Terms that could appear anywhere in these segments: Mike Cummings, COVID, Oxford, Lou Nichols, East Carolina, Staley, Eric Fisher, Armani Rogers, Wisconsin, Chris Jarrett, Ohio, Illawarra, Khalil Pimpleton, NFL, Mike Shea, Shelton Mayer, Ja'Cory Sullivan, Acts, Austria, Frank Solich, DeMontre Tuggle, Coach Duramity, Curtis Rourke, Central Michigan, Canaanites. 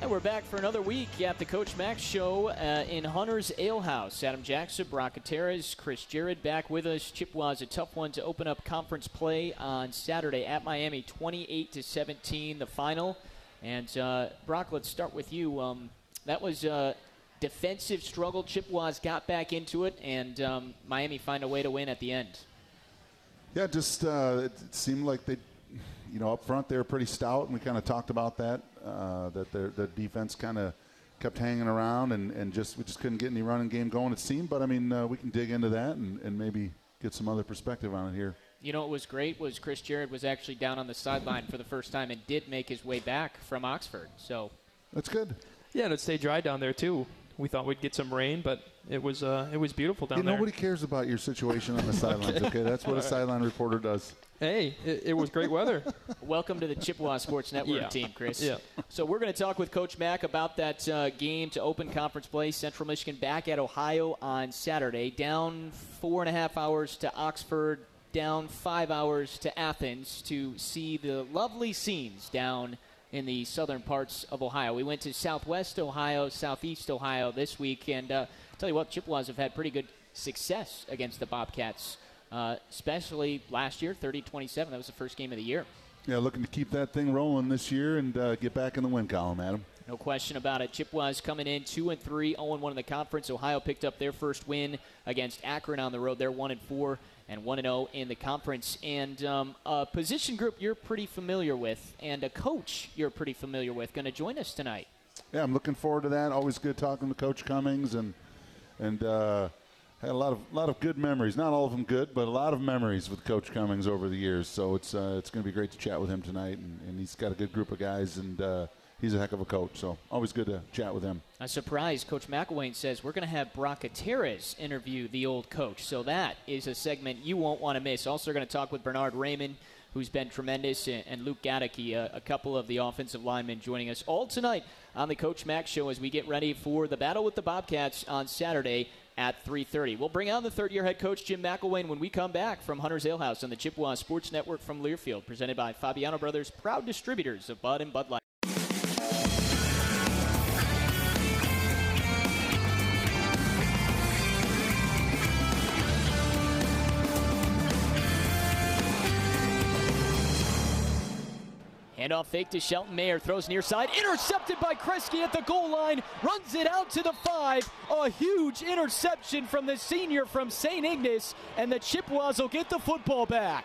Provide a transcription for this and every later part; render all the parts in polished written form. And we're back for another week at the Coach Max Show in Hunter's Ale House. Adam Jackson, Brock Atteris, Chris Jarrett back with us. Chippewa's a tough one to open up conference play on Saturday at Miami, 28-17, the final. And Brock, let's start with you. That was a defensive struggle. Chippewas got back into it, and Miami find a way to win at the end. Yeah, just it seemed like they, you know, up front they were pretty stout, and we kind of talked about that. That the defense kind of kept hanging around, and we just couldn't get any running game going, it seemed. But, I mean, we can dig into that and maybe get some other perspective on it here. You know what was great was Chris Jarrett was actually down on the sideline for the first time and did make his way back from Oxford. So that's good. Yeah, and it stayed dry down there, too. We thought we'd get some rain, but it was beautiful down there. Nobody cares about your situation on the sidelines, okay? That's what a sideline reporter does. Hey, it was great weather. Welcome to the Chippewa Sports Network team, Chris. Yeah. So we're going to talk with Coach Mack about that game to open conference play. Central Michigan back at Ohio on Saturday, down 4.5 hours to Oxford, down 5 hours to Athens to see the lovely scenes down in the southern parts of Ohio. We went to southwest Ohio, southeast Ohio this week, and tell you what, Chippewas have had pretty good success against the Bobcats, especially last year, 30-27. That was the first game of the year. Yeah, looking to keep that thing rolling this year and get back in the win column, Adam. No question about it. Chippewas coming in 2-3, 0-1 in the conference. Ohio picked up their first win against Akron on the road. They're 1-4 and 1-0 in the conference. And a position group you're pretty familiar with and a coach you're pretty familiar with going to join us tonight. Yeah, I'm looking forward to that. Always good talking to Coach Cummings, and had a lot of good memories. Not all of them good, but a lot of memories with Coach Cummings over the years. So it's going to be great to chat with him tonight, and he's got a good group of guys, and he's a heck of a coach, so always good to chat with him. A surprise, Coach McElwain says we're going to have Brock Atteris interview the old coach, so that is a segment you won't want to miss. Also going to talk with Bernard Raymond, who's been tremendous, and Luke Gadecki, a couple of the offensive linemen joining us all tonight on the Coach Max Show as we get ready for the battle with the Bobcats on Saturday at 3:30. We'll bring on the third-year head coach, Jim McElwain, when we come back from Hunter's Ale House on the Chippewa Sports Network from Learfield, presented by Fabiano Brothers, proud distributors of Bud and Bud Light. Handoff fake to Shelton Mayer, throws near side, intercepted by Kresge at the goal line, runs it out to the 5. A huge interception from the senior from St. Ignace, and the Chippewas will get the football back.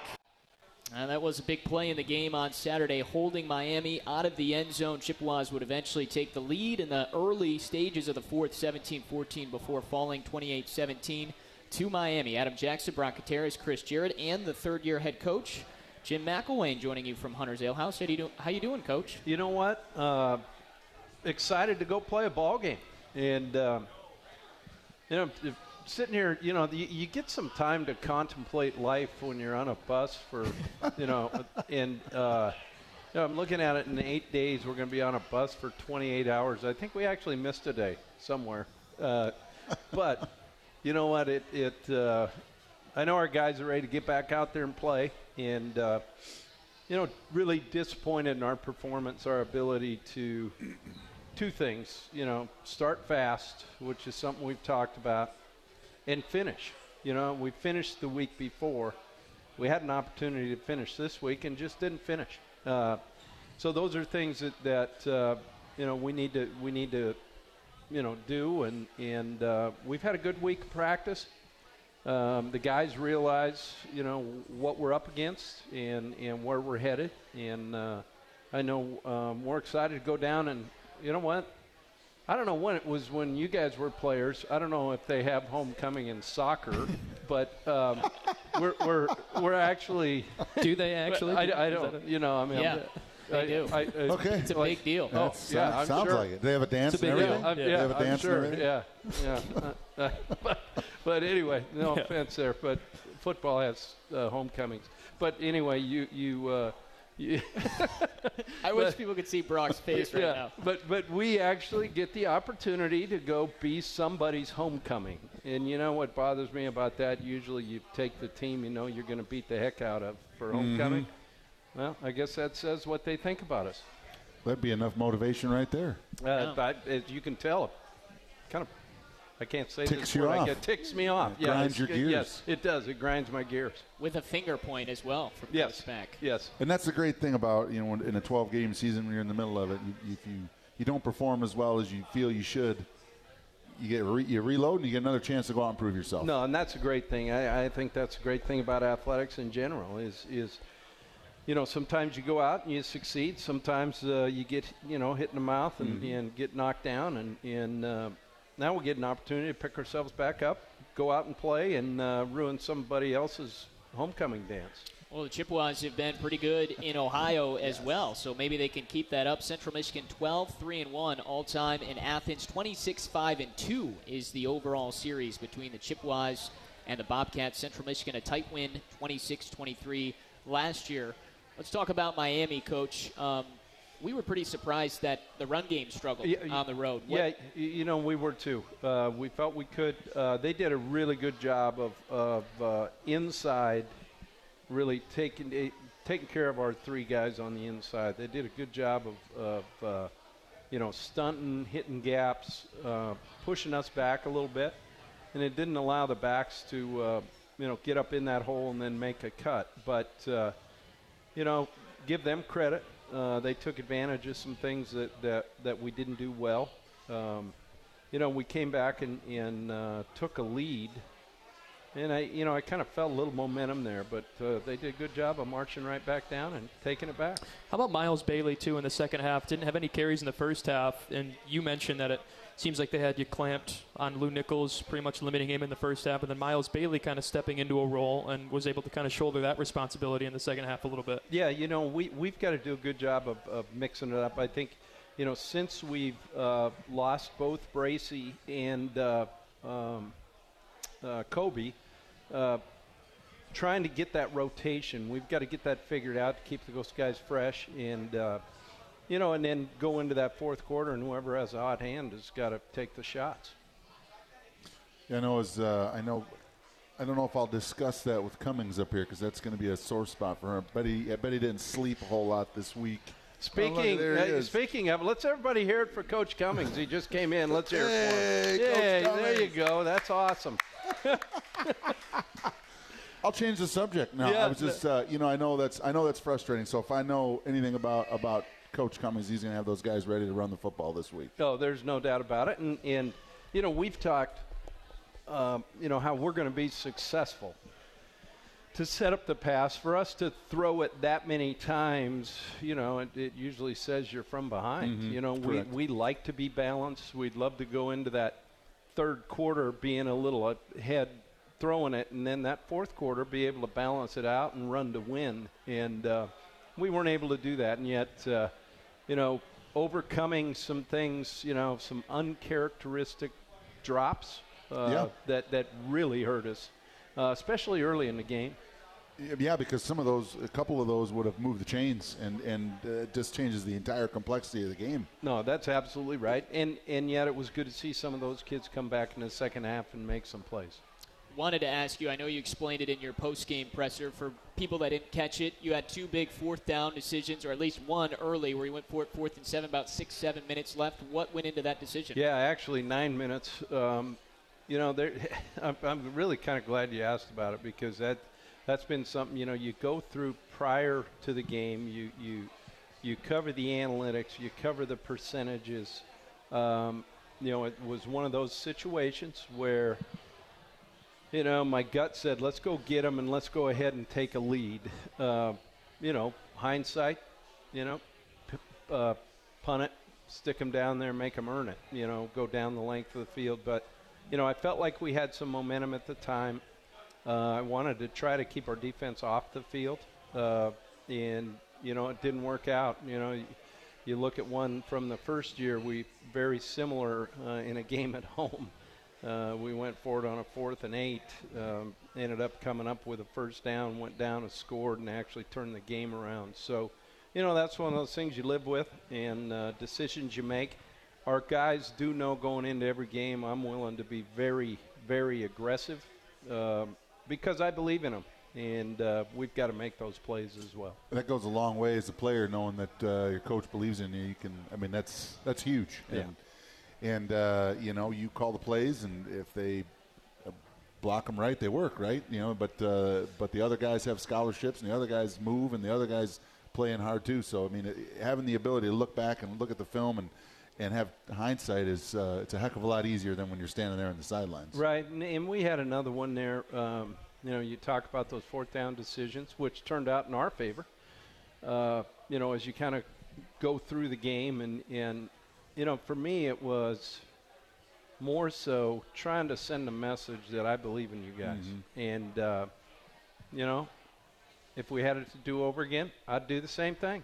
And that was a big play in the game on Saturday, holding Miami out of the end zone. Chippewas would eventually take the lead in the early stages of the fourth, 17-14, before falling 28-17 to Miami. Adam Jackson, Brock Atteris, Chris Jarrett, and the third-year head coach, Jim McElwain, joining you from Hunter's Ale House. How you doing, Coach? You know what? Excited to go play a ball game. And, you know, sitting here, you know, you get some time to contemplate life when you're on a bus for, you know, and you know, I'm looking at it in 8 days. We're going to be on a bus for 28 hours. I think we actually missed a day somewhere. But you know what? I know our guys are ready to get back out there and play, and, you know, really disappointed in our performance, our ability to two things, you know, start fast, which is something we've talked about, and finish. You know, we finished the week before. We had an opportunity to finish this week and just didn't finish. So those are things that you know, we need to, you know, do, and we've had a good week of practice. The guys realize, you know, what we're up against and where we're headed. And I know we're excited to go down. And you know what? I don't know when it was when you guys were players. I don't know if they have homecoming in soccer, but we're actually. Do they actually? I don't. You know, I mean. Yeah. They do. Okay. It's a big deal. Oh, yeah, I'm sounds sure. like it. They have a dance and everything? Yeah, they have a dance sure. and everything? Yeah. But anyway, no offense there, but football has homecomings. But anyway, you I wish people could see Brock's face right now. But we actually get the opportunity to go be somebody's homecoming. And you know what bothers me about that? Usually you take the team you know you're going to beat the heck out of for homecoming. Well, I guess that says what they think about us. That'd be enough motivation right there. But as you can tell, kind of, I can't say ticks this word. It ticks me off. It grinds your gears. Yes, it does. It grinds my gears. With a finger point as well from Coach Mack. Yes. And that's the great thing about, you know, in a 12-game season when you're in the middle of it, if you don't perform as well as you feel you should, you reload and you get another chance to go out and prove yourself. No, and that's a great thing. I think that's a great thing about athletics in general is you know, sometimes you go out and you succeed. Sometimes you get, you know, hit in the mouth and get knocked down. And now we get an opportunity to pick ourselves back up, go out and play, and ruin somebody else's homecoming dance. Well, the Chippewas have been pretty good in Ohio as well, so maybe they can keep that up. Central Michigan 12-3-1 all-time in Athens. 26-5-2 is the overall series between the Chippewas and the Bobcats. Central Michigan, a tight win, 26-23 last year. Let's talk about Miami, Coach. We were pretty surprised that the run game struggled on the road. Yeah, we were too. We felt we could. They did a really good job of inside – really taking care of our three guys on the inside. They did a good job of you know, stunting, hitting gaps, pushing us back a little bit, and it didn't allow the backs to, you know, get up in that hole and then make a cut. But, you know, give them credit. They took advantage of some things that we didn't do well. You know, we came back and took a lead. And I kind of felt a little momentum there, but they did a good job of marching right back down and taking it back. How about Miles Bailey, too, in the second half? Didn't have any carries in the first half, and you mentioned that it seems like they had you clamped on Lou Nichols, pretty much limiting him in the first half, and then Miles Bailey kind of stepping into a role and was able to kind of shoulder that responsibility in the second half a little bit. Yeah, you know, we've got to do a good job of mixing it up. I think, you know, since we've lost both Bracey and Kobe, trying to get that rotation. We've got to get that figured out to keep those guys fresh and then go into that fourth quarter, and whoever has a hot hand has got to take the shots. Yeah, I don't know if I'll discuss that with Cummings up here because that's going to be a sore spot for her. I bet he didn't sleep a whole lot this week. Speaking of, let's everybody hear it for Coach Cummings. He just came in. Let's hear it for him. Yay, Coach, there you go. That's awesome. I'll change the subject now. Yeah, I was just, I know that's frustrating. So if I know anything about Coach Cummings, he's going to have those guys ready to run the football this week. Oh, there's no doubt about it. And you know, we've talked, you know, how we're going to be successful. To set up the pass, for us to throw it that many times, you know, it usually says you're from behind. Mm-hmm. You know, we like to be balanced. We'd love to go into that third quarter being a little ahead, throwing it, and then that fourth quarter be able to balance it out and run to win. And we weren't able to do that. And yet, you know, overcoming some things, you know, some uncharacteristic drops that really hurt us. Especially early in the game. Yeah, because a couple of those would have moved the chains, and it just changes the entire complexity of the game. No, that's absolutely right. And yet it was good to see some of those kids come back in the second half and make some plays. Wanted to ask you, I know you explained it in your post-game presser. For people that didn't catch it, you had two big fourth-down decisions, or at least one early where you went for it 4th and 7, about 6-7 minutes left. What went into that decision? Yeah, actually 9 minutes. You know, I'm really kind of glad you asked about it because that's been something, you know, you go through prior to the game, you cover the analytics, you cover the percentages. You know, it was one of those situations where, you know, my gut said, let's go get them and let's go ahead and take a lead. You know, hindsight, you know, punt it, stick them down there, make them earn it, you know, go down the length of the field. But you know, I felt like we had some momentum at the time. I wanted to try to keep our defense off the field. And, you know, it didn't work out. You know, you look at one from the first year, we very similar in a game at home. We went forward on a 4th and 8, ended up coming up with a first down, went down and scored and actually turned the game around. So, you know, that's one of those things you live with and decisions you make. Our guys do know going into every game I'm willing to be very, very aggressive because I believe in them. and we've got to make those plays as well. That goes a long way as a player, knowing that your coach believes in you. You can, I mean, that's huge. And, yeah. And you know, you call the plays, and if they block them right, they work right. You know, but the other guys have scholarships, and the other guys move, and the other guys playing hard too. So I mean, having the ability to look back and look at the film and have hindsight is it's a heck of a lot easier than when you're standing there on the sidelines. Right, and we had another one there. You know, you talk about those fourth down decisions, which turned out in our favor. You know, as you kind of go through the game, and you know, for me it was more so trying to send a message that I believe in you guys. Mm-hmm. And, you know, if we had it to do over again, I'd do the same thing.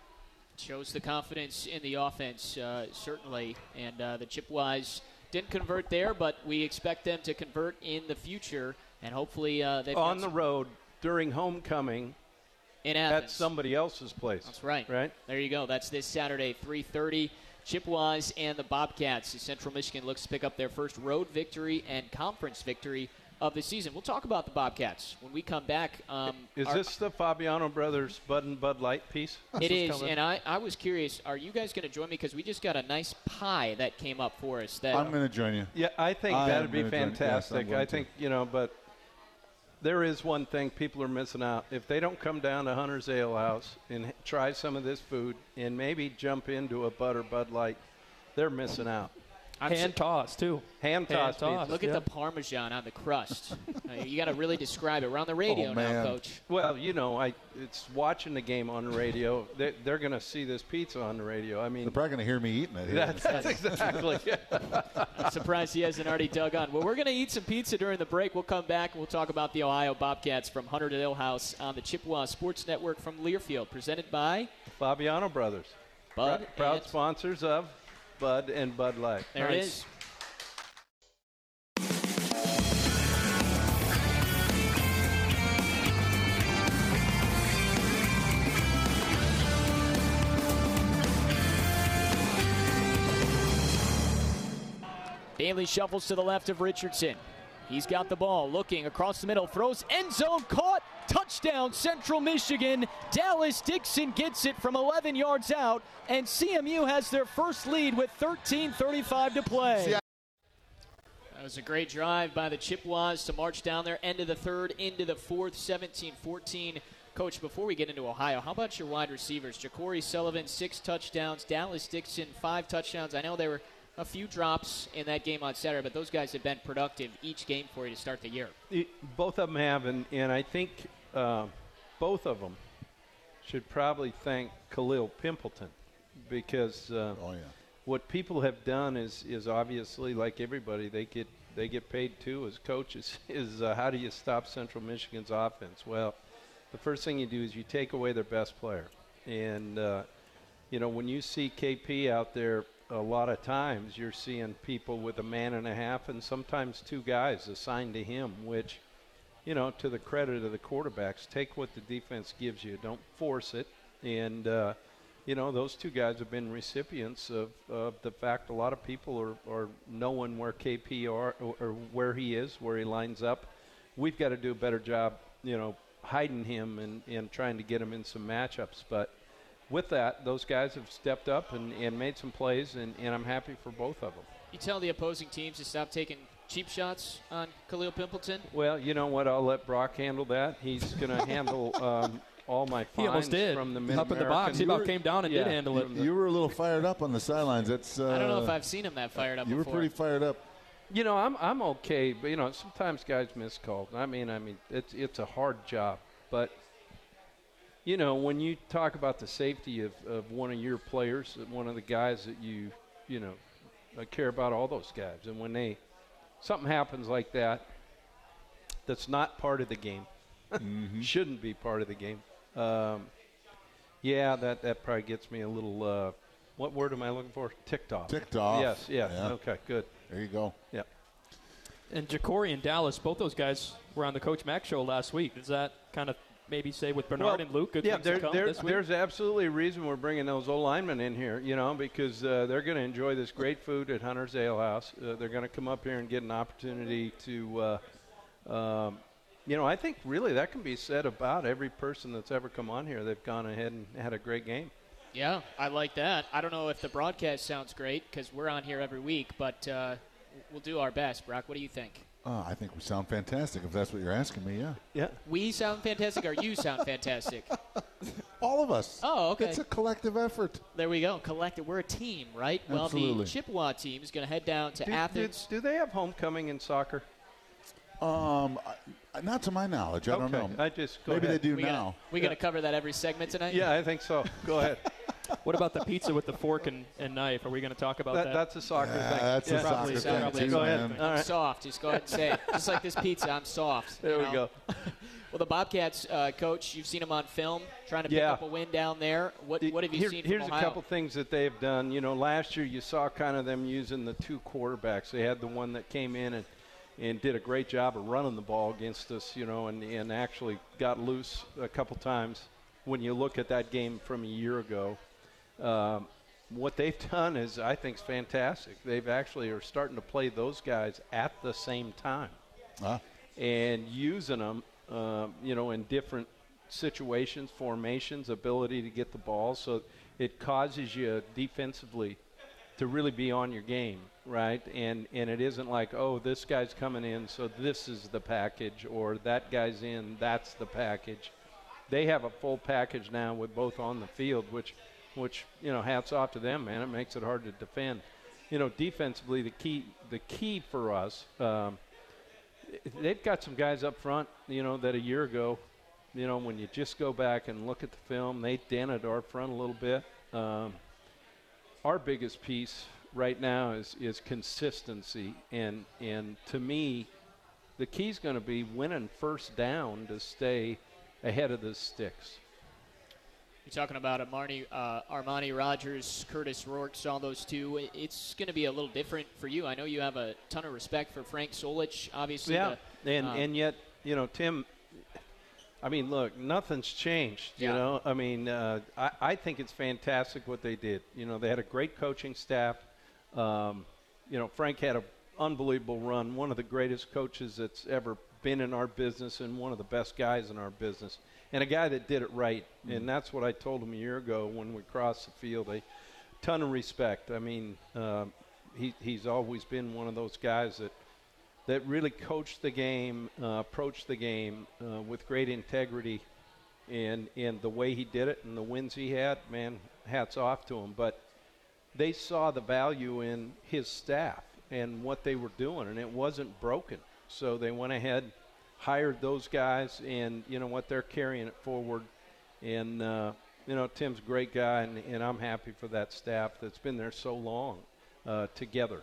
Shows the confidence in the offense, certainly. And the Chippewas didn't convert there, but we expect them to convert in the future. And hopefully they've on the road during homecoming in Athens. At somebody else's place. That's right. Right? There you go. That's this Saturday, 3:30. Chippewas and the Bobcats. Central Michigan looks to pick up their first road victory and conference victory of the season. We'll talk about the Bobcats when we come back. Is this the Fabiano Brothers Bud and Bud Light piece? It is, and I was curious, are you guys going to join me? Because we just got a nice pie that came up for us. That I'm going to join you. Yeah, I think that would be fantastic. Yes, I think, you know, but there is one thing people are missing out. If they don't come down to Hunter's Ale House and try some of this food and maybe jump into a Bud or Bud Light, they're missing out. Hand-tossed, too. Hand-tossed. Look at the Parmesan on the crust. You got to really describe it. We're on the radio now, Coach. Well, you know, it's watching the game on the radio. They're going to see this pizza on the radio. I mean, they're probably going to hear me eating it. That's exactly. I'm surprised he hasn't already dug on. Well, we're going to eat some pizza during the break. We'll come back, and we'll talk about the Ohio Bobcats from Hunter's Ale House on the Chippewa Sports Network from Learfield, presented by Fabiano Brothers, Bud, proud sponsors of Bud and Bud Light. There it is. Bailey shuffles to the left of Richardson. He's got the ball, looking across the middle, throws end zone, caught, touchdown, Central Michigan. Dallas Dixon gets it from 11 yards out, and CMU has their first lead with 13:35 to play. That was a great drive by the Chippewas to march down there, end of the third, into the fourth, 17-14. Coach, before we get into Ohio, how about your wide receivers? Ja'Cory Sullivan, 6 touchdowns. Dallas Dixon, 5 touchdowns. I know they were a few drops in that game on Saturday, but those guys have been productive each game for you to start the year. Both of them have, and I think both of them should probably thank Khalil Pimpleton, because what people have done is obviously, like everybody, they get paid too as coaches, is how do you stop Central Michigan's offense? Well, the first thing you do is you take away their best player. And, you know, when you see KP out there, a lot of times you're seeing people with a man and a half and sometimes 2 guys assigned to him, which, you know, to the credit of the quarterbacks, take what the defense gives you. Don't force it. And, you know, those 2 guys have been recipients of the fact a lot of people are knowing where KP are or where he is, where he lines up. We've got to do a better job, you know, hiding him and trying to get him in some matchups. But with that, those guys have stepped up and made some plays, and I'm happy for both of them. You tell the opposing teams to stop taking cheap shots on Khalil Pimpleton? Well, you know what? I'll let Brock handle that. He's going to handle all my fines from the Mid-American. Up in the box. He about came down and did handle it. You were a little fired up on the sidelines. That's I don't know if I've seen him that fired up before. You were pretty fired up. You know, I'm okay, but, you know, sometimes guys miss calls. I mean, it's a hard job, but – you know, when you talk about the safety of one of your players, one of the guys that you know, care about, all those guys, and when something happens like that, that's not part of the game, mm-hmm. shouldn't be part of the game. Yeah, that probably gets me a little. What word am I looking for? Ticked off. Ticked off. Yes. Yes. Yeah. Okay. Good. There you go. Yeah. And Ja'Cory and Dallas, both those guys were on the Coach Max show last week. Is that kind of? Maybe say with Bernard and Luke. Good things to come this week. There's absolutely a reason we're bringing those old linemen in here, you know, because they're going to enjoy this great food at Hunter's Ale House. They're going to come up here and get an opportunity to you know, I think really that can be said about every person that's ever come on here. They've gone ahead and had a great game. Yeah, I like that. I don't know if the broadcast sounds great because we're on here every week, but we'll do our best. Brock, what do you think? I think we sound fantastic, if that's what you're asking me, yeah. Yeah. We sound fantastic or you sound fantastic? All of us. Oh, okay. It's a collective effort. There we go, collective. We're a team, right? Absolutely. Well, the Chippewa team is going to head down to Athens. Do they have homecoming in soccer? Not to my knowledge. I don't know. I just go ahead. Maybe they do now. We're going to cover that every segment tonight? Yeah, I think so. Go ahead. What about the pizza with the fork and knife? Are we going to talk about that? That's a soccer thing. That's a soccer thing. Go ahead. All right. Soft. Just go ahead and say it. Just like this pizza, I'm soft. There we go. Well, the Bobcats, coach, you've seen them on film trying to pick up a win down there. What have you seen from Ohio? Here's a couple things that they've done. You know, last year you saw kind of them using the two quarterbacks. They had the one that came in and did a great job of running the ball against us, you know, and actually got loose a couple times. When you look at that game from a year ago, what they've done is, I think, is fantastic. They've actually are starting to play those guys at the same time and using them, you know, in different situations, formations, ability to get the ball. So it causes you defensively to really be on your game, right? And it isn't like, oh, this guy's coming in, so this is the package, or that guy's in, that's the package. They have a full package now with both on the field, which you know, hats off to them, man. It makes it hard to defend. You know, defensively, the key for us, they've got some guys up front, you know, that a year ago, you know, when you just go back and look at the film, they dented our front a little bit. Our biggest piece right now is consistency, and to me, the key's going to be winning first down to stay ahead of the sticks. You're talking about Armani Rogers, Curtis Rourke, saw those two. It's going to be a little different for you. I know you have a ton of respect for Frank Solich, obviously. Yeah, and yet, you know, Tim, I mean, look, nothing's changed, you know. I mean, I think it's fantastic what they did. You know, they had a great coaching staff. You know, Frank had an unbelievable run, one of the greatest coaches that's ever been in our business and one of the best guys in our business and a guy that did it right. Mm-hmm. And that's what I told him a year ago when we crossed the field, a ton of respect. I mean, he's always been one of those guys that really coached the game, approached the game with great integrity, and the way he did it and the wins he had, man, hats off to him. But they saw the value in his staff and what they were doing, and it wasn't broken. So they went ahead, hired those guys, and you know what, they're carrying it forward. And, you know, Tim's a great guy, and I'm happy for that staff that's been there so long together.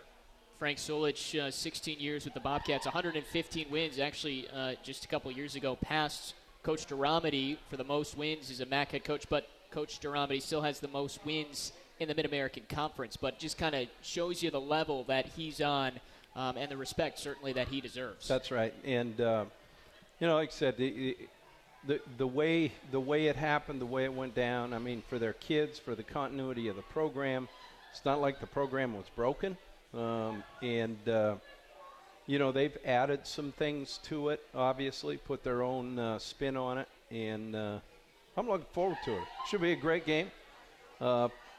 Frank Solich, 16 years with the Bobcats, 115 wins. Actually, just a couple years ago, passed Coach Duramity for the most wins as a MAC head coach, but Coach Duramity still has the most wins in the Mid-American Conference, but just kind of shows you the level that he's on and the respect, certainly, that he deserves. That's right. And, you know, like I said, the way it happened, the way it went down, I mean, for their kids, for the continuity of the program, it's not like the program was broken. You know, they've added some things to it, obviously, put their own spin on it, and I'm looking forward to it. Should be a great game.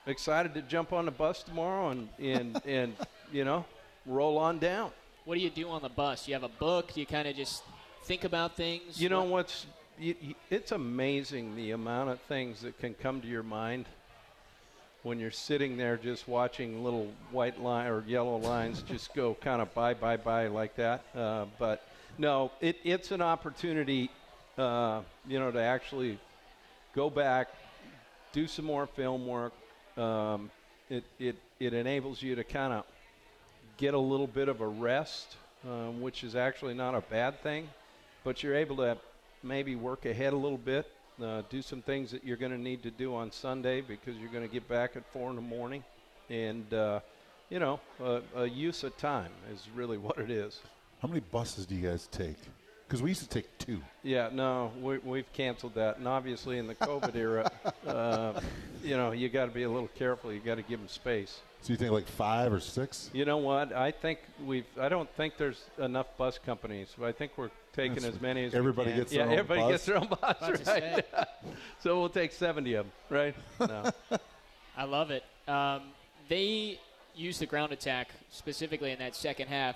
Excited to jump on the bus tomorrow and you know, roll on down. What do you do on the bus? You have a book? Do you kind of just think about things? You know it's amazing the amount of things that can come to your mind when you're sitting there just watching little white line or yellow lines just go kind of bye like that. But no, it's an opportunity, you know, to actually go back, do some more film work. It enables you to kind of get a little bit of a rest, which is actually not a bad thing, but you're able to maybe work ahead a little bit, do some things that you're going to need to do on Sunday because you're going to get back at 4 in the morning. And, you know, a use of time is really what it is. How many buses do you guys take? Because we used to take 2. Yeah, no, we've canceled that. And obviously in the COVID era, you know, you got to be a little careful. You got to give them space. So you think like 5 or 6? You know what? I think I don't think there's enough bus companies. I think we're taking as many as everybody we can. Everybody gets their own bus, right? So we'll take 70 of them, right? No. I love it. They used the ground attack specifically in that second half.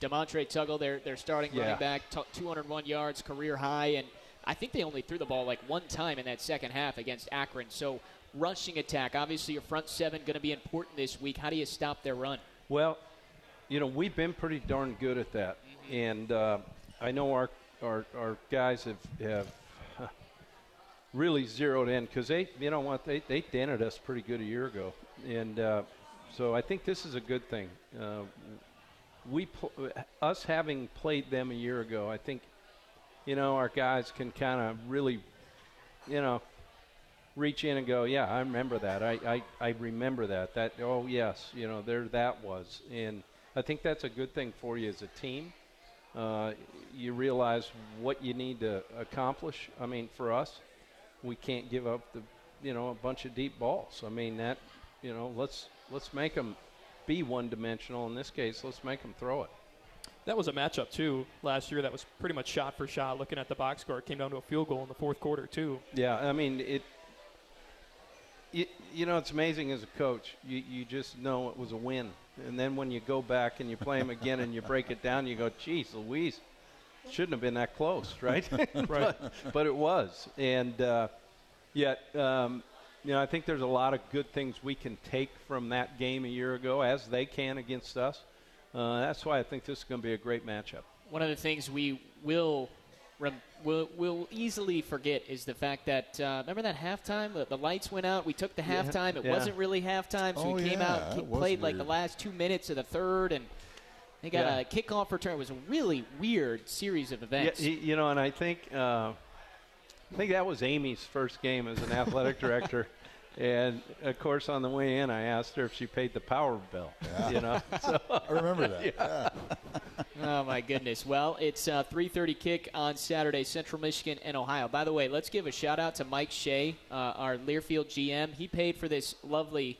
Demontre Tuggle, their starting running back, 201 yards, career high, and I think they only threw the ball like one time in that second half against Akron. So rushing attack, obviously your front seven going to be important this week. How do you stop their run? Well, you know, we've been pretty darn good at that. Mm-hmm. And I know our guys have really zeroed in because they dented us pretty good a year ago. And so I think this is a good thing. Us having played them a year ago, I think, you know, our guys can kind of really, you know, reach in and go, yeah, I remember that. I remember that. That, oh, yes, you know, there that was. And I think that's a good thing for you as a team. You realize what you need to accomplish. I mean, for us, we can't give up, a bunch of deep balls. I mean, that, you know, let's make them be one-dimensional. In this case, let's make them throw it. That was a matchup, too, last year. That was pretty much shot for shot. Looking at the box score, it came down to a field goal in the fourth quarter, too. Yeah, I mean, you know, it's amazing as a coach. You just know it was a win. And then when you go back and you play them again and you break it down, you go, geez, Louise, shouldn't have been that close, right? Right. But it was. And you know, I think there's a lot of good things we can take from that game a year ago, as they can against us. That's why I think this is going to be a great matchup. One of the things we will easily forget is the fact that, remember that halftime? The lights went out. We took the halftime. It wasn't really halftime, so we came out and played like the last 2 minutes of the third, and they got a kickoff return. It was a really weird series of events. Yeah, you know, and I think that was Amy's first game as an athletic director. And, of course, on the way in, I asked her if she paid the power bill. Yeah. You know, so. I remember that. Yeah. Oh, my goodness. Well, it's a 3:30 kick on Saturday, Central Michigan and Ohio. By the way, let's give a shout-out to Mike Shea, our Learfield GM. He paid for this lovely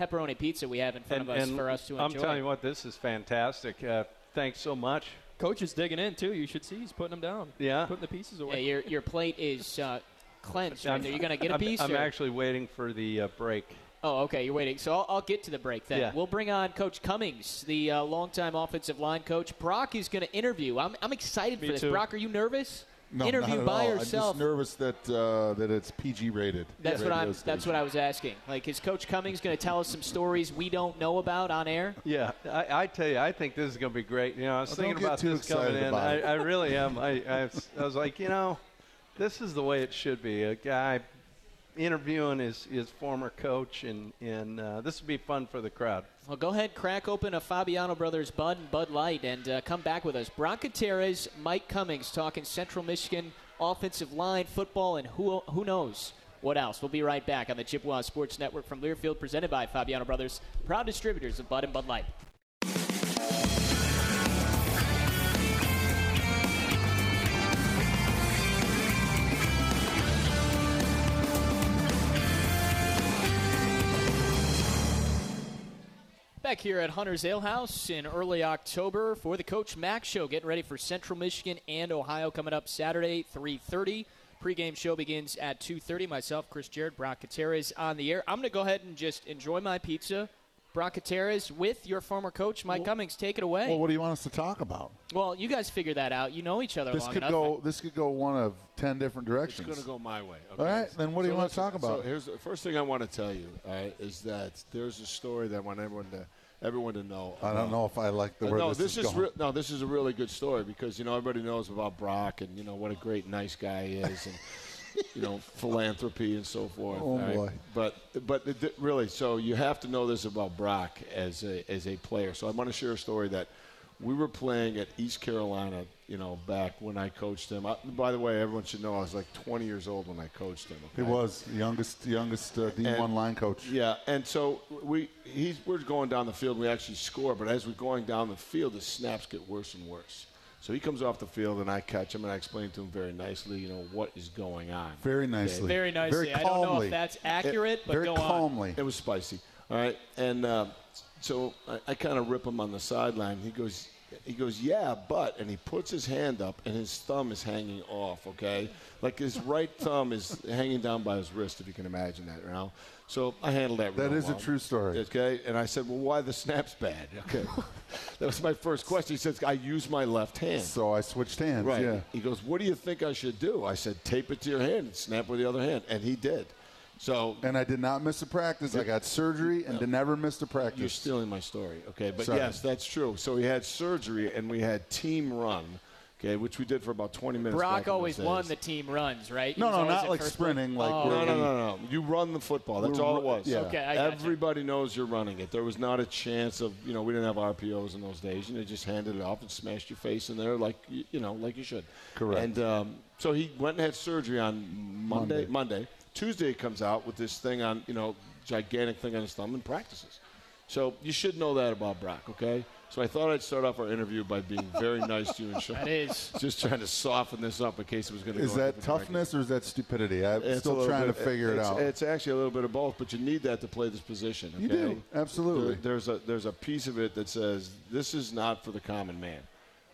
pepperoni pizza we have in front of us for us to enjoy. I'm telling you what, this is fantastic. Thanks so much. Coach is digging in, too. You should see he's putting them down. Yeah. Putting the pieces away. Yeah, your plate is cleansed. Right? Are you going to get a piece? I'm actually waiting for the break. Oh, okay. You're waiting. So I'll get to the break then. Yeah. We'll bring on Coach Cummings, the longtime offensive line coach. Brock is going to interview. I'm excited for this. Too. Brock, are you nervous? No, interview not by yourself. I'm just nervous that it's PG rated. That's what I was asking. Like, is Coach Cummings going to tell us some stories we don't know about on air? Yeah, I tell you, I think this is going to be great. You know, I was thinking about this coming in. I really am. I was like, you know, this is the way it should be. A guy interviewing his former coach, and this would be fun for the crowd. Well, go ahead, crack open a Fabiano Brothers Bud and Bud Light, and come back with us. Brock Atteris, Mike Cummings, talking Central Michigan offensive line, football, and who knows what else. We'll be right back on the Chippewa Sports Network from Learfield, presented by Fabiano Brothers, proud distributors of Bud and Bud Light. Back here at Hunter's Ale House in early October for the Coach Max Show. Getting ready for Central Michigan and Ohio coming up Saturday, 3:30. Pre-game show begins at 2:30. Myself, Chris Jarrett, Brock Guterres on the air. I'm going to go ahead and just enjoy my pizza. Brock Guterres with your former coach, Mike Cummings. Take it away. Well, what do you want us to talk about? Well, you guys figure that out. You know each other long enough. This could go one of 10 different directions. It's going to go my way. Okay. All right, then what do you want to talk about? So here's the first thing I want to tell you is that there's a story that I want everyone to know. I don't know if I like the word this is going. This is a really good story because, you know, everybody knows about Brock and, you know, what a great, nice guy he is and, you know, philanthropy and so forth. Oh, right? Boy. But really, so you have to know this about Brock as a player. So I want to share a story that we were playing at East Carolina, you know, back when I coached him. By the way, everyone should know I was like 20 years old when I coached him. Okay? He was the youngest D1 line coach. Yeah, and so we're going down the field. We actually score, but as we're going down the field, the snaps get worse and worse. So he comes off the field, and I catch him, and I explain to him very nicely, you know, what is going on. Very nicely. Okay? Very nicely. Very calmly. I don't know if that's accurate, but go on. Very calmly. It was spicy. All right, and so I kind of rip him on the sideline. He goes, yeah, but, and he puts his hand up, and his thumb is hanging off, okay? Like his right thumb is hanging down by his wrist, if you can imagine that, you know? So I handled that. That is a true story. Okay, and I said, well, why the snap's bad? Okay, that was my first question. He says, I use my left hand. So I switched hands, right. Yeah. He goes, what do you think I should do? I said, tape it to your hand and snap with the other hand, and he did. So, and I did not miss a practice. I got surgery and never missed a practice. You're stealing my story, okay? But sorry. Yes, that's true. So we had surgery and we had team run, okay, which we did for about 20 minutes. Brock always won the team runs, right? No, not like sprinting. Like no. You run the football. That's all it was. Yeah. Okay, everybody knows you're running it. There was not a chance of, you know, we didn't have RPOs in those days. You know, just handed it off and smashed your face in there like, you know, like you should. Correct. And so he went and had surgery on Monday. Tuesday comes out with this thing on, you know, gigantic thing on his thumb and practices. So you should know that about Brock, okay? So I thought I'd start off our interview by being very nice to you and Sean. That is. Just trying to soften this up in case it was going to go. Is that toughness or is that stupidity? I'm still trying to figure it out. It's actually a little bit of both, but you need that to play this position, okay? You do, absolutely. There's a piece of it that says this is not for the common man,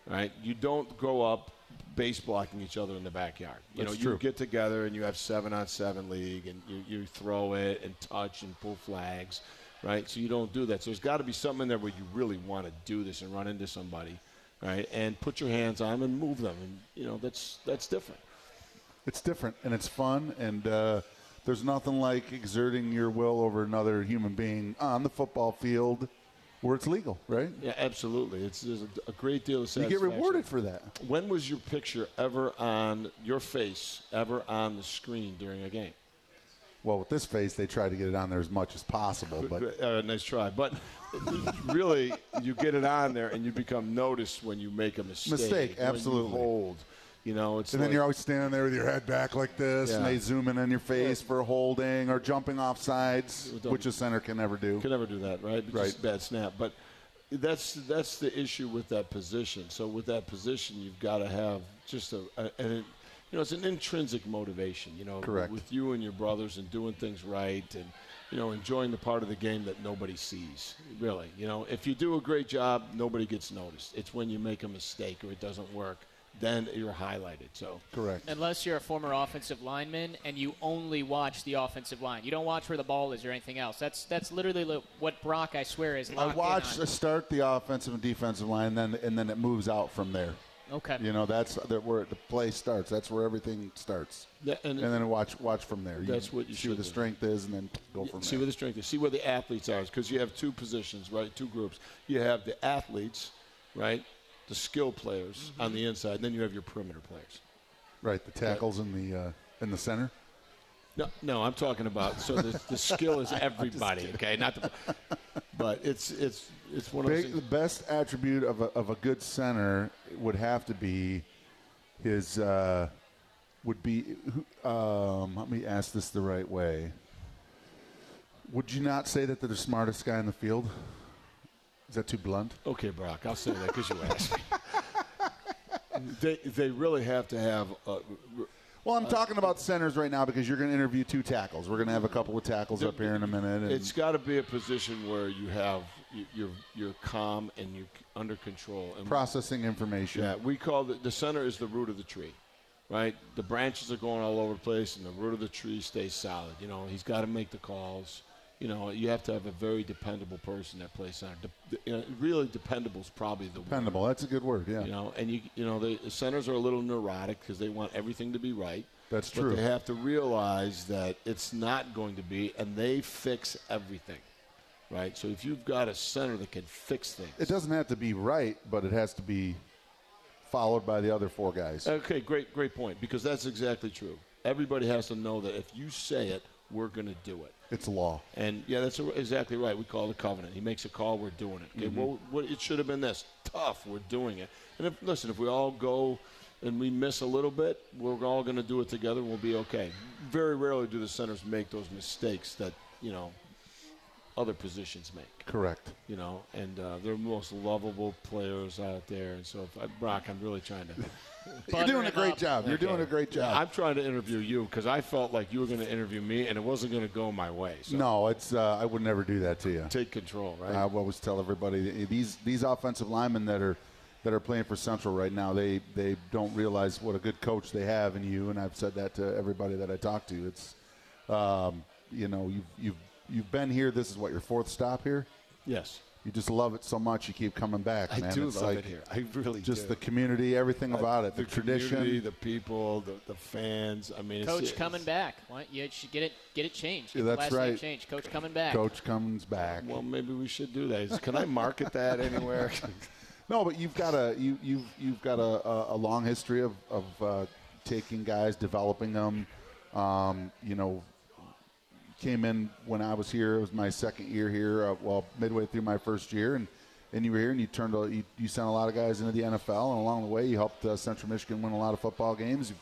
right? You don't grow up base blocking each other in the backyard. You know, you get together and you have 7-on-7 league and you throw it and touch and pull flags, right? So you don't do that. So there's got to be something in there where you really want to do this and run into somebody, right? And put your hands on them and move them. And, you know, that's different. It's different and it's fun. And there's nothing like exerting your will over another human being on the football field where it's legal, right? Yeah, absolutely. There's a great deal of satisfaction. You get rewarded for that. When was your picture ever on your face, ever on the screen during a game? Well, with this face, they try to get it on there as much as possible. But nice try. But really, you get it on there, and you become noticed when you make a mistake. Absolutely. When you hold. You know, then you're always standing there with your head back like this, and they zoom in on your face for holding or jumping off sides, which a center can never do. Can never do that, right? Right. Just bad snap. But that's the issue with that position. So with that position, you've got to have just it's an intrinsic motivation. You know, correct. With you and your brothers and doing things right and, you know, enjoying the part of the game that nobody sees, really. You know, if you do a great job, nobody gets noticed. It's when you make a mistake or it doesn't work. Then you're highlighted. So correct. Unless you're a former offensive lineman and you only watch the offensive line, you don't watch where the ball is or anything else. That's literally what Brock, I swear, is locked in on. I watch start the offensive and defensive line, and then it moves out from there. Okay. You know, that's where the play starts. That's where everything starts. Yeah, and then watch from there. That's what you see where the strength is, and then go from there. See where the strength is. See where the athletes are, because you have two positions, right? Two groups. You have the athletes, right? The skill players on the inside, and then you have your perimeter players. Right, the tackles in the center? No, I'm talking about the skill is everybody, okay? But it's one of the best attribute of a good center would have to be his let me ask this the right way. Would you not say that they're the smartest guy in the field? Is that too blunt? Okay, Brock, I'll say that because you asked me. They really have to have I'm talking about centers right now because you're going to interview two tackles. We're going to have a couple of tackles up here in a minute. And it's got to be a position where you have you're calm and you're under control. And processing information. Yeah, we call the center is the root of the tree, right? The branches are going all over the place, and the root of the tree stays solid. You know, he's got to make the calls. You know, you have to have a very dependable person that plays center. Really, dependable is probably the word. Dependable, that's a good word, yeah. You know, and the centers are a little neurotic because they want everything to be right. That's true. But they have to realize that it's not going to be, and they fix everything, right? So if you've got a center that can fix things. It doesn't have to be right, but it has to be followed by the other four guys. Okay, great point, because that's exactly true. Everybody has to know that if you say it, we're going to do it. It's law. And, yeah, that's exactly right. We call it a covenant. He makes a call, we're doing it. Okay, well, it should have been this. Tough, we're doing it. And, if we all go and we miss a little bit, we're all going to do it together and we'll be okay. Very rarely do the centers make those mistakes that, you know, other positions make. Correct. You know, and they're the most lovable players out there. And so, if Brock, I'm really trying to. You're doing a great job. You're doing a great job. I'm trying to interview you because I felt like you were going to interview me, and it wasn't going to go my way. So. No, it's I would never do that to you. Take control, right? I always tell everybody these offensive linemen that are playing for Central right now, they don't realize what a good coach they have in you, and I've said that to everybody that I talk to. It's you know, you've been here. This is what, your fourth stop here? Yes. You just love it so much you keep coming back, man. I do love it here. I really do. Just the community, everything about it, the tradition, the people, the fans. I mean, Coach coming back. You should get it changed. That's right. Change. Coach coming back. Coach comes back. Well, maybe we should do that. Can I market that anywhere? No, but you've got a long history of taking guys, developing them. You know, came in when I was here. It was my second year here. Well, midway through my first year, and you were here, and you sent a lot of guys into the NFL, and along the way, you helped Central Michigan win a lot of football games.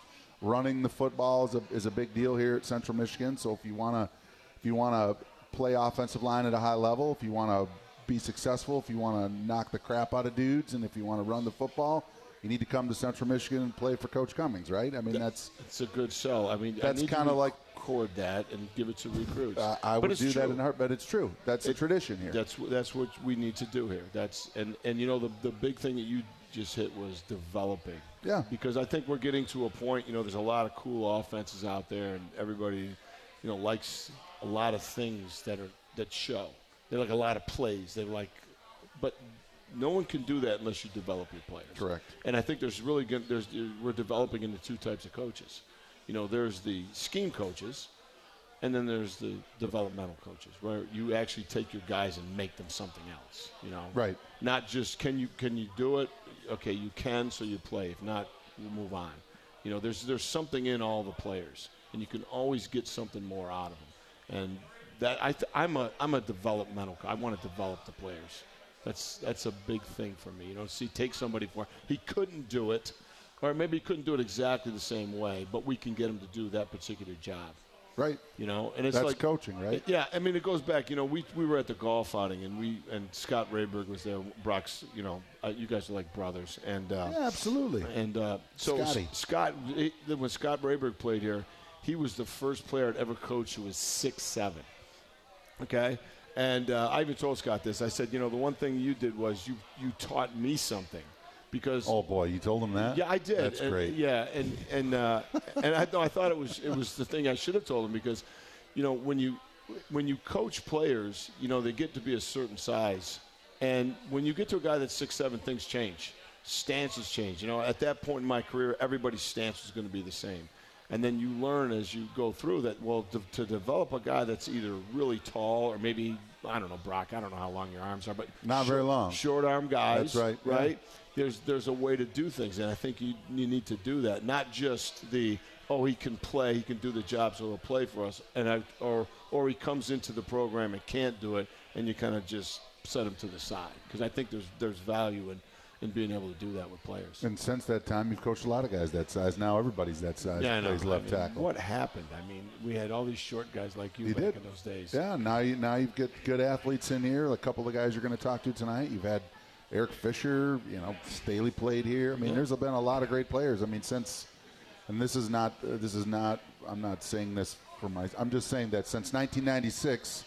Running the football is a big deal here at Central Michigan. So if you wanna play offensive line at a high level, if you wanna be successful, if you want to knock the crap out of dudes, and if you want to run the football, you need to come to Central Michigan and play for Coach Cummings, right? I mean, that's a good sell. I mean, that's kind of like record that and give it to recruits. I would do that in heart, but it's true. That's a tradition here. That's what we need to do here. That's and you know, the big thing that you just hit was developing. Yeah. Because I think we're getting to a point. You know, there's a lot of cool offenses out there, and everybody, you know, likes a lot of things that show. They like a lot of plays. They like, but no one can do that unless you develop your players. Correct. And I think there's really good. We're developing into two types of coaches. You know, there's the scheme coaches, and then there's the developmental coaches, where you actually take your guys and make them something else. You know, right? Not just can you do it? Okay, you can, so you play. If not, you move on. You know, there's something in all the players, and you can always get something more out of them. And that I'm a developmental. I want to develop the players. That's a big thing for me. You know, see, take somebody for he couldn't do it, or maybe he couldn't do it exactly the same way, but we can get him to do that particular job. Right. You know, and that's like coaching, right? Yeah. I mean, it goes back. You know, we were at the golf outing, and Scott Rehberg was there. Brock's, you know, you guys are like brothers, and yeah, absolutely. And so Scotty. When Scott Rehberg played here, he was the first player I'd ever coached who was 6'7". Okay, and I even told Scott this. I said, you know, the one thing you did was you taught me something, because oh boy, you told him that. Yeah, I did. That's great. Yeah, and I thought it was the thing I should have told him, because, you know, when you coach players, you know, they get to be a certain size, and when you get to a guy that's 6'7", things change, stances change. You know, at that point in my career, everybody's stance was going to be the same. And then you learn as you go through that, well, to develop a guy that's either really tall or maybe, I don't know, Brock, I don't know how long your arms are, but not very long. Short arm guys. That's right. Right? Yeah. There's a way to do things, and I think you need to do that. Not just he can play, he can do the job, so he'll play for us, or he comes into the program and can't do it, and you kind of just set him to the side. Because I think there's value in being able to do that with players. And since that time, you've coached a lot of guys that size. Now everybody's that size. Yeah, plays left tackle. What happened? I mean, we had all these short guys like you back in those days. Yeah, now you've got good athletes in here. A couple of guys you're going to talk to tonight. You've had Eric Fisher, you know, Staley played here. I mean, there's been a lot of great players. I mean, since, and this is not, I'm not saying this for my, I'm just saying that since 1996,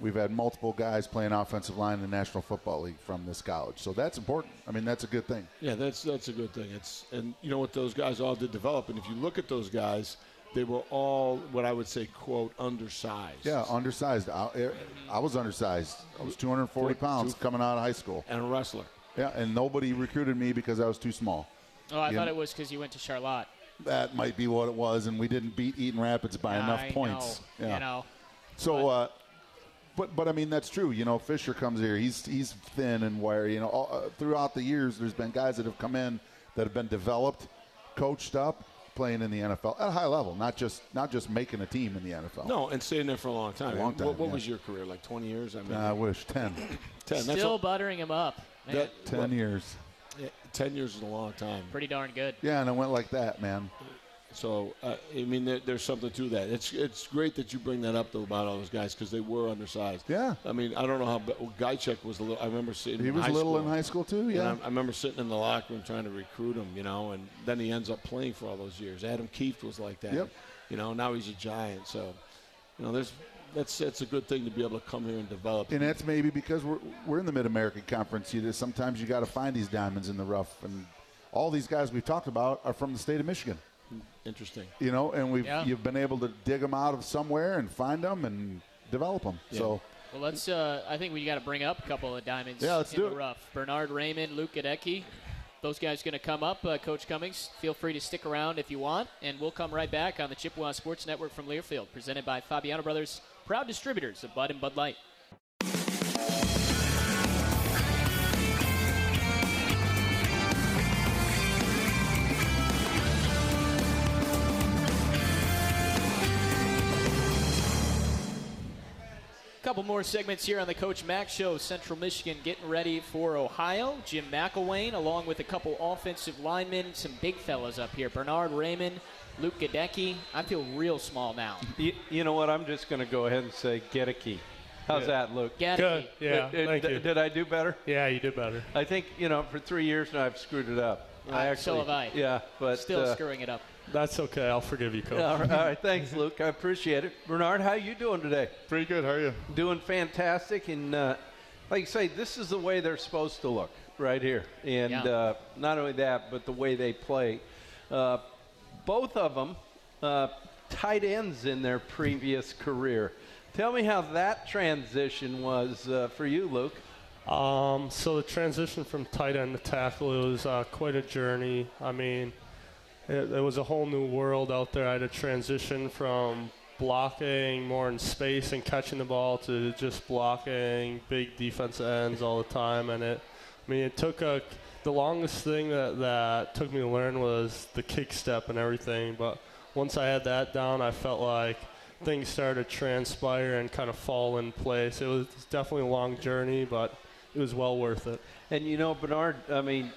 we've had multiple guys playing offensive line in the National Football League from this college. So that's important. I mean, that's a good thing. Yeah, that's a good thing. And you know what, those guys all did develop. And if you look at those guys, they were all what I would say, quote, undersized. Yeah, undersized. I was undersized. I was 240 pounds coming out of high school. And a wrestler. Yeah, and nobody recruited me because I was too small. Oh, I thought it was because you went to Charlotte. That might be what it was, and we didn't beat Eaton Rapids by enough points. Yeah. You know. So, But I mean, that's true. You know, Fisher comes here. He's thin and wiry. You know, throughout the years, there's been guys that have come in that have been developed, coached up, playing in the NFL at a high level, not just making a team in the NFL. No, and staying there for a long time. A long time. What was your career, like 20 years? I mean, I wish 10. 10. Still buttering him up. Man. 10 years. Yeah, 10 years is a long time. Pretty darn good. Yeah, and it went like that, man. So, I mean, there's something to that. It's great that you bring that up, though, about all those guys, because they were undersized. Yeah. I mean, I don't know how Gajcek was a little – I remember sitting in high school. He was little in high school, too, yeah. And I remember sitting in the locker room trying to recruit him, you know, and then he ends up playing for all those years. Adam Keefe was like that. Yep. You know, now he's a giant. So, you know, there's – That's a good thing to be able to come here and develop. And that's maybe because we're in the Mid-American Conference. Sometimes you got to find these diamonds in the rough. And all these guys we've talked about are from the state of Michigan. Interesting. You know, and you've been able to dig them out of somewhere and find them and develop them. Yeah. So. Well, let's. I think we got to bring up a couple of diamonds in the rough. Bernard Raymond, Luke Gadecki. Those guys are going to come up. Coach Cummings, feel free to stick around if you want, and we'll come right back on the Chippewa Sports Network from Learfield, presented by Fabiano Brothers, proud distributors of Bud and Bud Light. Couple more segments here on the Coach Max Show. Central Michigan getting ready for Ohio. Jim McElwain, along with a couple offensive linemen, some big fellas up here. Bernard Raymond, Luke Gadecki. I feel real small now. You know what? I'm just going to go ahead and say Gadecki. How's that, Luke? Gadecki. Good. Yeah. Thank you. Did I do better? Yeah, you did better. I think for 3 years now I've screwed it up. So have I. Yeah, but still screwing it up. That's okay. I'll forgive you, Coach. All right. Thanks, Luke. I appreciate it. Bernard, how you doing today? Pretty good. How are you? Doing fantastic. And like you say, this is the way they're supposed to look right here. And not only that, but the way they play. Both of them tight ends in their previous career. Tell me how that transition was for you, Luke. So the transition from tight end to tackle, it was quite a journey. I mean, it was a whole new world out there. I had to transition from blocking more in space and catching the ball to just blocking big defense ends all the time. And it took the longest thing that took me to learn was the kick step and everything. But once I had that down, I felt like things started to transpire and kind of fall in place. It was definitely a long journey, but it was well worth it. And Bernard, I mean,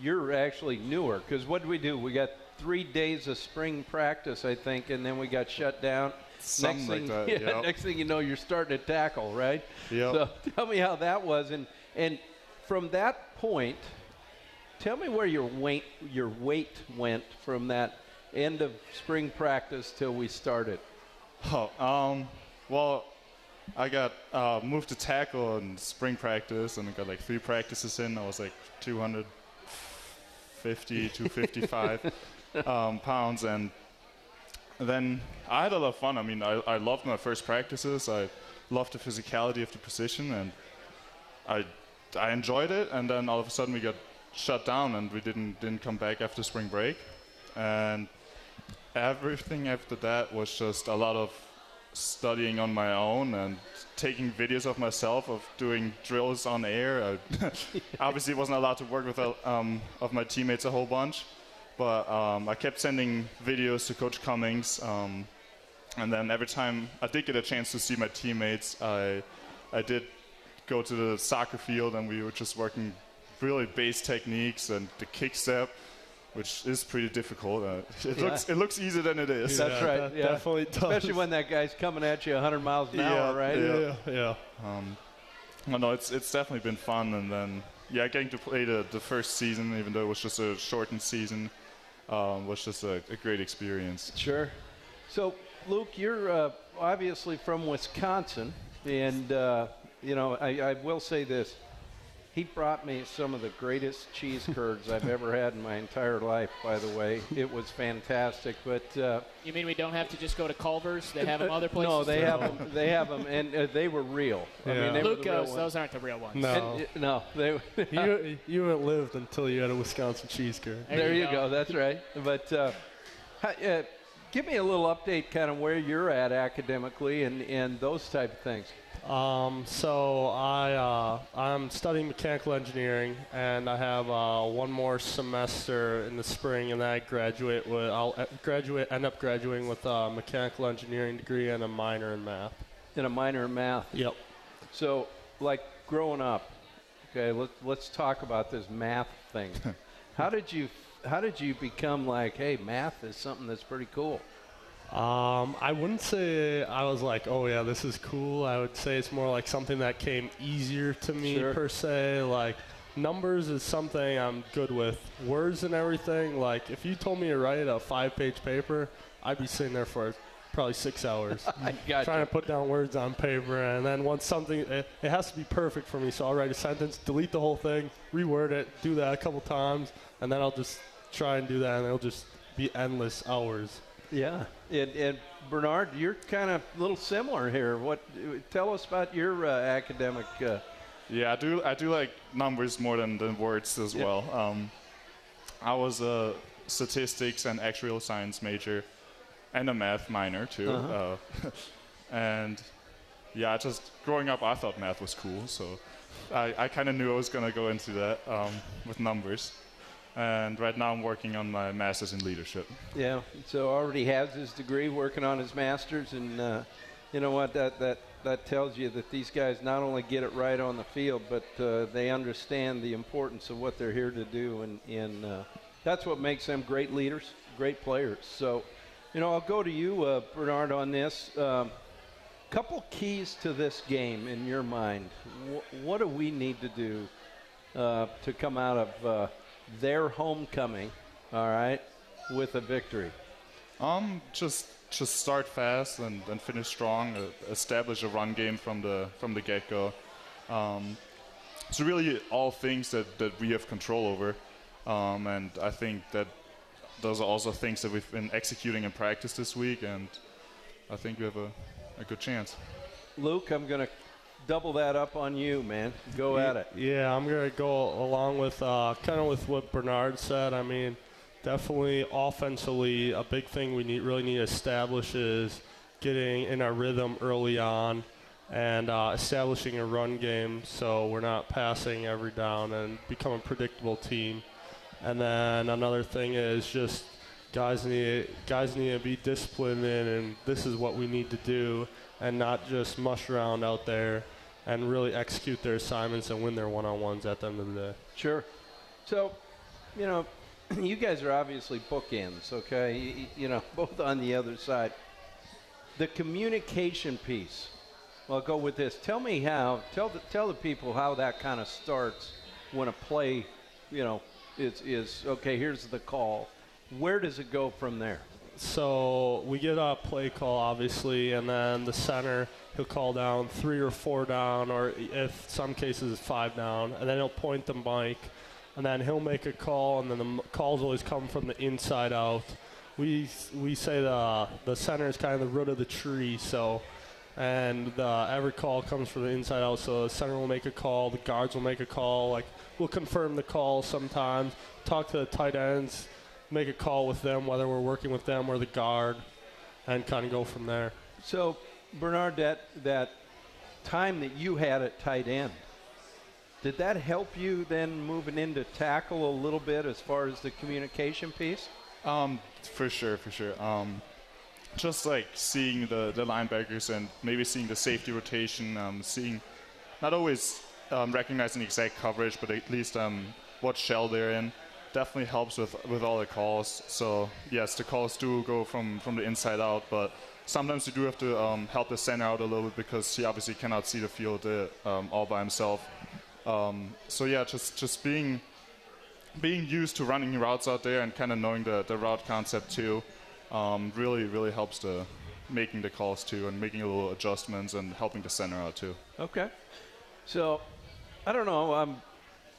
you're actually newer, because what did we do? We got 3 days of spring practice, I think, and then we got shut down. Next thing you know, you're starting to tackle, right? Yeah. So tell me how that was, and from that point, tell me where your weight went from that end of spring practice till we started. Oh, well, I got moved to tackle in spring practice, and I got like 3 practices in. I was like 250, 255 pounds, and then I had a lot of fun. I mean, I loved my first practices. I loved the physicality of the position, and I enjoyed it. And then all of a sudden we got shut down, and we didn't come back after spring break, and everything after that was just a lot of studying on my own and taking videos of myself of doing drills on air. I obviously wasn't allowed to work with of my teammates a whole bunch, but I kept sending videos to Coach Cummings, and then every time I did get a chance to see my teammates, I did go to the soccer field, and we were just working really base techniques and the kick step, which is pretty difficult. It looks easier than it is. Yeah, that's right. Yeah. Definitely does. Especially when that guy's coming at you 100 miles an hour, right? Yeah. No, it's definitely been fun. And then, getting to play the first season, even though it was just a shortened season, was just a great experience. Sure. So, Luke, you're obviously from Wisconsin. And, I will say this. He brought me some of the greatest cheese curds I've ever had in my entire life, by the way. It was fantastic. But you mean we don't have to just go to Culver's? They have them other places? No, they have them. They have them, and they were real. Yeah. I mean, they Luke, were the real ones. Those aren't the real ones. No. No. They you haven't lived until you had a Wisconsin cheese curd. There you go. That's right. But give me a little update kind of where you're at academically and those type of things. So I'm studying mechanical engineering, and I have one more semester in the spring, and then I'll end up graduating with a mechanical engineering degree and a minor in math. Yep. So like growing up, okay, let's talk about this math thing. How did you how did you become like, hey, math is something that's pretty cool? I wouldn't say I was like, oh, yeah, this is cool. I would say it's more like something that came easier to me, sure, per se. Like, numbers is something I'm good with. Words and everything, like, if you told me to write a 5-page paper, I'd be sitting there for probably 6 hours trying to put down words on paper. And then once something, it has to be perfect for me. So I'll write a sentence, delete the whole thing, reword it, do that a couple times, and then I'll just try and do that, and it'll just be endless hours. Yeah, and Bernard, you're kind of a little similar here. What? Tell us about your academic. Yeah, I do like numbers more than words as well. I was a statistics and actuarial science major, and a math minor too. And yeah, just growing up, I thought math was cool, so I kind of knew I was gonna go into that with numbers. And right now I'm working on my master's in leadership. Yeah, so already has his degree, working on his master's, and you know what, that tells you that these guys not only get it right on the field, but they understand the importance of what they're here to do, and that's what makes them great leaders, great players. So, you know, I'll go to you, Bernard, on this. Couple keys to this game in your mind. What do we need to do to come out of their homecoming, all right, with a victory? Just start fast and finish strong. Establish a run game from the get-go. So really all things that we have control over, and I think that those are also things that we've been executing in practice this week, and I think we have a good chance. Luke, I'm gonna double that up on you, man. Go at it. Yeah, I'm going to go along with kind of with what Bernard said. I mean, definitely offensively, a big thing we really need to establish is getting in our rhythm early on and establishing a run game so we're not passing every down and become a predictable team. And then another thing is just guys need to be disciplined in, and this is what we need to do, and not just mush around out there, and really execute their assignments and win their one-on-ones at the end of the day. Sure. So, you know, you guys are obviously bookends, okay? You know, both on the other side. The communication piece, well, I'll go with this. Tell me how, tell the people how that kind of starts when a play, you know, is okay, here's the call. Where does it go from there? So we get a play call, obviously, and then the center, he'll call down 3 or 4 down, or if some cases 5 down, and then he'll point the mic, and then he'll make a call, and then the calls always come from the inside out. We say the center is kind of the root of the tree, so, and every call comes from the inside out, so the center will make a call, the guards will make a call, like we'll confirm the call sometimes, talk to the tight ends, make a call with them, whether we're working with them or the guard, and kind of go from there. So, Bernard, that time that you had at tight end, did that help you then moving into tackle a little bit as far as the communication piece? For sure. Just like seeing the linebackers and maybe seeing the safety rotation, seeing not always recognizing exact coverage, but at least what shell they're in. Definitely helps with all the calls. So yes, the calls do go from the inside out, but sometimes you do have to help the center out a little bit because he obviously cannot see the field all by himself. So yeah, just being used to running routes out there and kind of knowing the route concept too, really helps to making the calls too and making little adjustments and helping the center out too. Okay, so I don't know.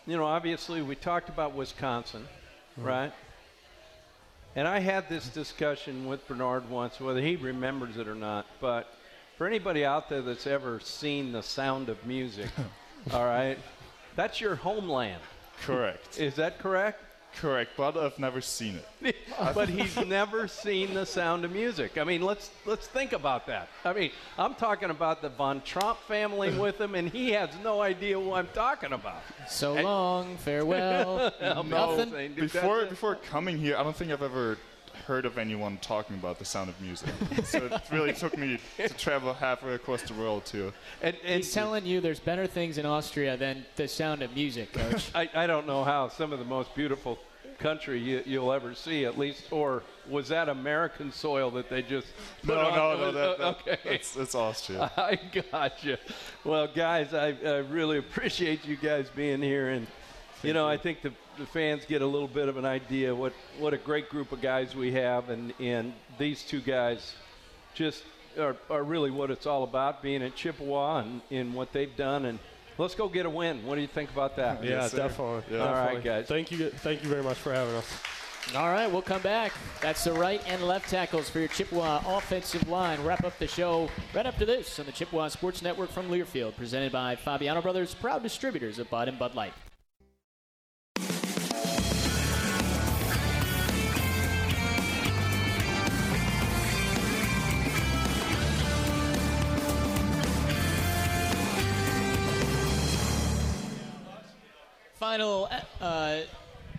You know, obviously, we talked about Wisconsin, right? And I had this discussion with Bernard once, whether he remembers it or not. But for anybody out there that's ever seen The Sound of Music, all right, that's your homeland. Correct. Is that correct? Correct, but I've never seen it. But he's never seen The Sound of Music. I mean, let's think about that. I mean, I'm talking about the Von Trump family with him, and he has no idea what I'm talking about. So and long, farewell, nothing. Before coming here, I don't think I've ever heard of anyone talking about The Sound of Music. So it really took me to travel halfway across the world to. And he's telling you there's better things in Austria than The Sound of Music, Coach. I don't know how some of the most beautiful country you'll ever see, at least. Or was that American soil that they just put on? No, okay. That's Austria. I gotcha. Well, guys, I really appreciate you guys being here. And, you know, I think the fans get a little bit of an idea what a great group of guys we have. And these two guys just are really what it's all about, being at Chippewa and what they've done. And let's go get a win. What do you think about that? Yeah, yes, definitely. Yeah. All right, guys. Thank you very much for having us. All right, we'll come back. That's the right and left tackles for your Chippewa offensive line. Wrap up the show right after this on the Chippewa Sports Network from Learfield, presented by Fabiano Brothers, proud distributors of Bud and Bud Light. Final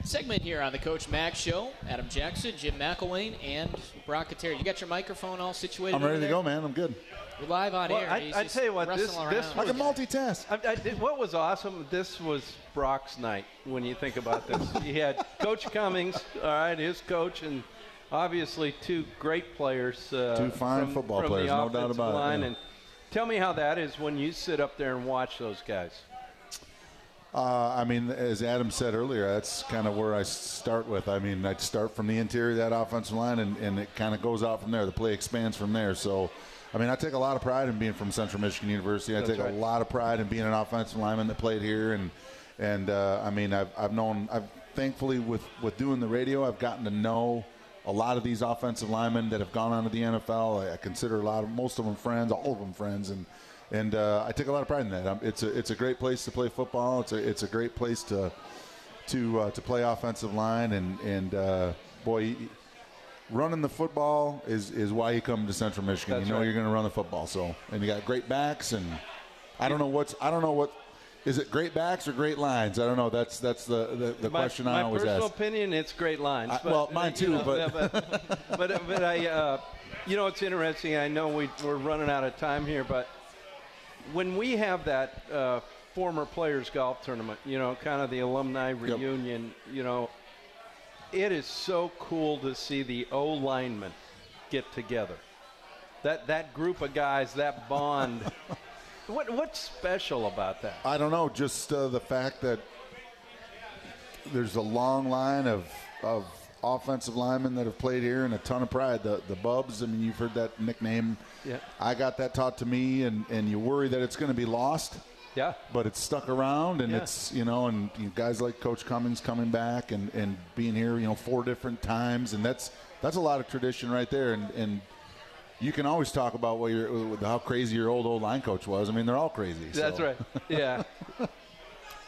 segment here on the Coach Max Show. Adam Jackson, Jim McElwain, and Brock Atteris. You got your microphone all situated? I'm ready to go, man. I'm good. We're live on air. I tell you what, this was like a multitask. What was awesome, this was Brock's night when you think about this. He had Coach Cummings, all right, his coach, and obviously two great players. Two fine football players, no doubt about it. Yeah. And tell me how that is when you sit up there and watch those guys. I mean, as Adam said earlier, that's kind of where I start with. I mean, I start from the interior of that offensive line, and it kind of goes out from there. The play expands from there. So, I mean, I take a lot of pride in being from Central Michigan University. I take a lot of pride in being an offensive lineman that played here. And I mean, I've thankfully, with doing the radio, I've gotten to know a lot of these offensive linemen that have gone on to the NFL. I consider most of them friends, all of them friends, and I take a lot of pride in that. It's a great place to play football. It's a great place to play offensive line. And boy, running the football is why you come to Central Michigan. That's right. You're going to run the football. So, and you got great backs, and I don't know what is it, great backs or great lines? I don't know. That's the question I always ask. My personal opinion, it's great lines. Mine too. It's interesting. I know we're running out of time here, but when we have that former players golf tournament, kind of the alumni reunion, it is so cool to see the O-linemen get together. That group of guys, that bond. What's special about that? I don't know. Just the fact that there's a long line of offensive linemen that have played here and a ton of pride. The Bubs, I mean, you've heard that nickname. Yeah. I got that taught to me, and you worry that it's going to be lost. Yeah. But it's stuck around, and it's, and guys like Coach Cummings coming back and being here, 4 different times, and that's a lot of tradition right there. And you can always talk about how crazy your old line coach was. I mean, they're all crazy. That's right. Yeah.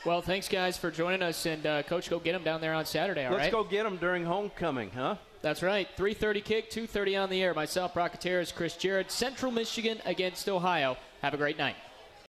Well, thanks, guys, for joining us. And, Coach, go get them down there on Saturday, all right? Let's go get them during homecoming, huh? That's right. 3:30 kick, 2:30 on the air. Myself, Brock Atteris, Chris Jarrett, Central Michigan against Ohio. Have a great night.